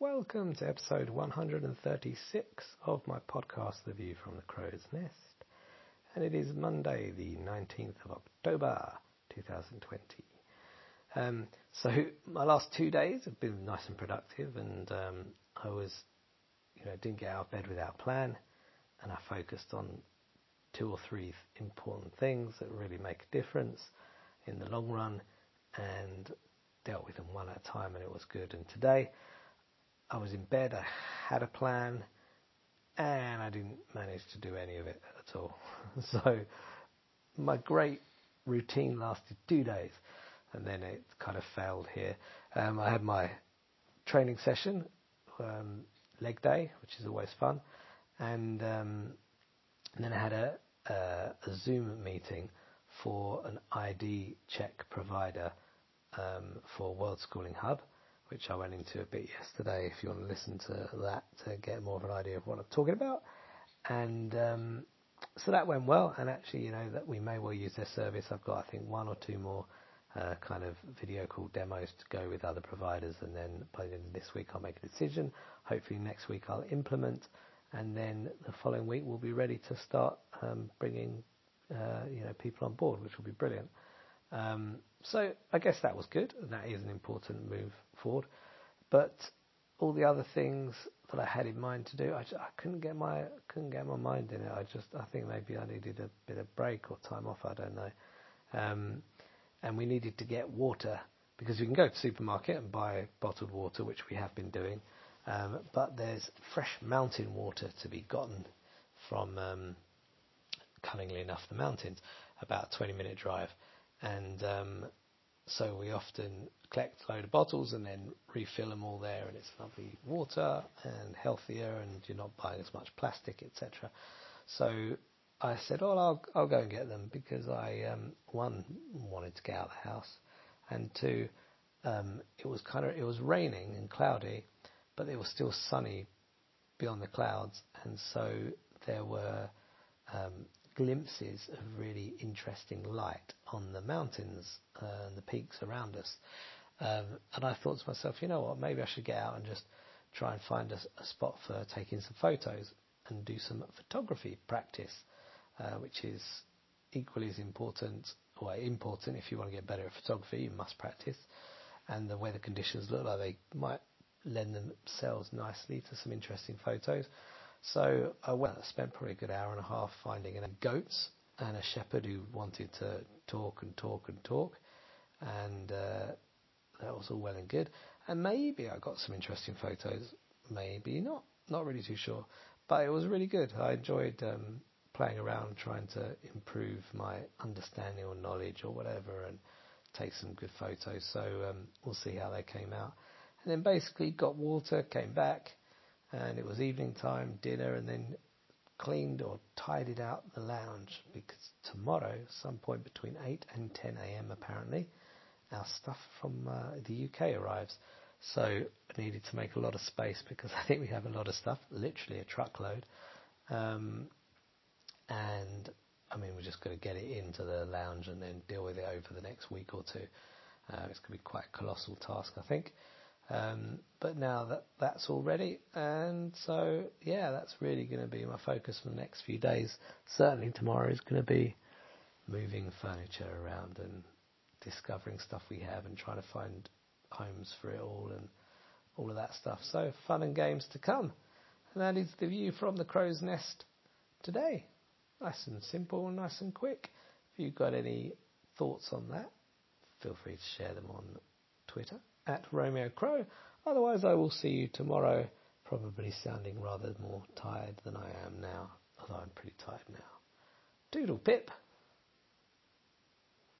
Welcome to episode 136 of my podcast, The View from the Crow's Nest, and it is Monday, the 19th of October, 2020. So my last 2 days have been nice and productive, and I was, didn't get out of bed without plan, and I focused on 2 or 3 important things that really make a difference in the long run, and dealt with them one at a time, and it was good. And today, I was in bed, I had a plan, and I didn't manage to do any of it at all. So my great routine lasted 2 days, and then it kind of failed here. I had my training session, leg day, which is always fun, and then I had a Zoom meeting for an ID check provider for World Schooling Hub, which I went into a bit yesterday, if you want to listen to that to get more of an idea of what I'm talking about. And so that went well, and actually, that we may well use their service. I've got, I think, 1 or 2 more kind of video call demos to go with other providers, and then by the end of this week I'll make a decision. Hopefully next week I'll implement, and then the following week we'll be ready to start bringing people on board, which will be brilliant. So I guess that was good, and that is an important move forward. But all the other things that I had in mind to do, I couldn't get my mind in it. I think maybe I needed a bit of break or time off. I don't know. And we needed to get water, because we can go to the supermarket and buy bottled water, which we have been doing. But there's fresh mountain water to be gotten from, cunningly enough, the mountains, about a 20-minute drive. And so we often collect a load of bottles and then refill them all there, and it's lovely water and healthier, and you're not buying as much plastic, etc. So I said, I'll go and get them, because I, 1, wanted to get out of the house, and 2, it was raining and cloudy, but it was still sunny beyond the clouds, and so there were glimpses of really interesting light on the mountains and the peaks around us, and I thought to myself, maybe I should get out and just try and find a spot for taking some photos and do some photography practice, which is equally as important if you want to get better at photography. You must practice, and the weather conditions look like they might lend themselves nicely to some interesting photos. So I went and spent probably a good hour and a half finding goats and a shepherd who wanted to talk. And that was all well and good. And maybe I got some interesting photos, maybe not. Not really too sure. But it was really good. I enjoyed playing around, trying to improve my understanding or knowledge or whatever, and take some good photos. So we'll see how they came out. And then basically got water, came back, and it was evening time, dinner, and then cleaned or tidied out the lounge, because tomorrow, some point between 8 and 10 a.m. apparently, our stuff from the UK arrives. So I needed to make a lot of space, because I think we have a lot of stuff, literally a truckload. And, we're just going to get it into the lounge and then deal with it over the next week or 2. It's going to be quite a colossal task, I think. But now that's all ready, and so that's really going to be my focus for the next few days. Certainly tomorrow is going to be moving furniture around and discovering stuff we have and trying to find homes for it all and all of that stuff. So fun and games to come, and that is the view from the Crow's Nest today. Nice and simple and nice and quick. If you've got any thoughts on that, feel free to share them on Twitter @ Romeo Crow. Otherwise, I will see you tomorrow, probably sounding rather more tired than I am now, although I'm pretty tired now. Doodle pip.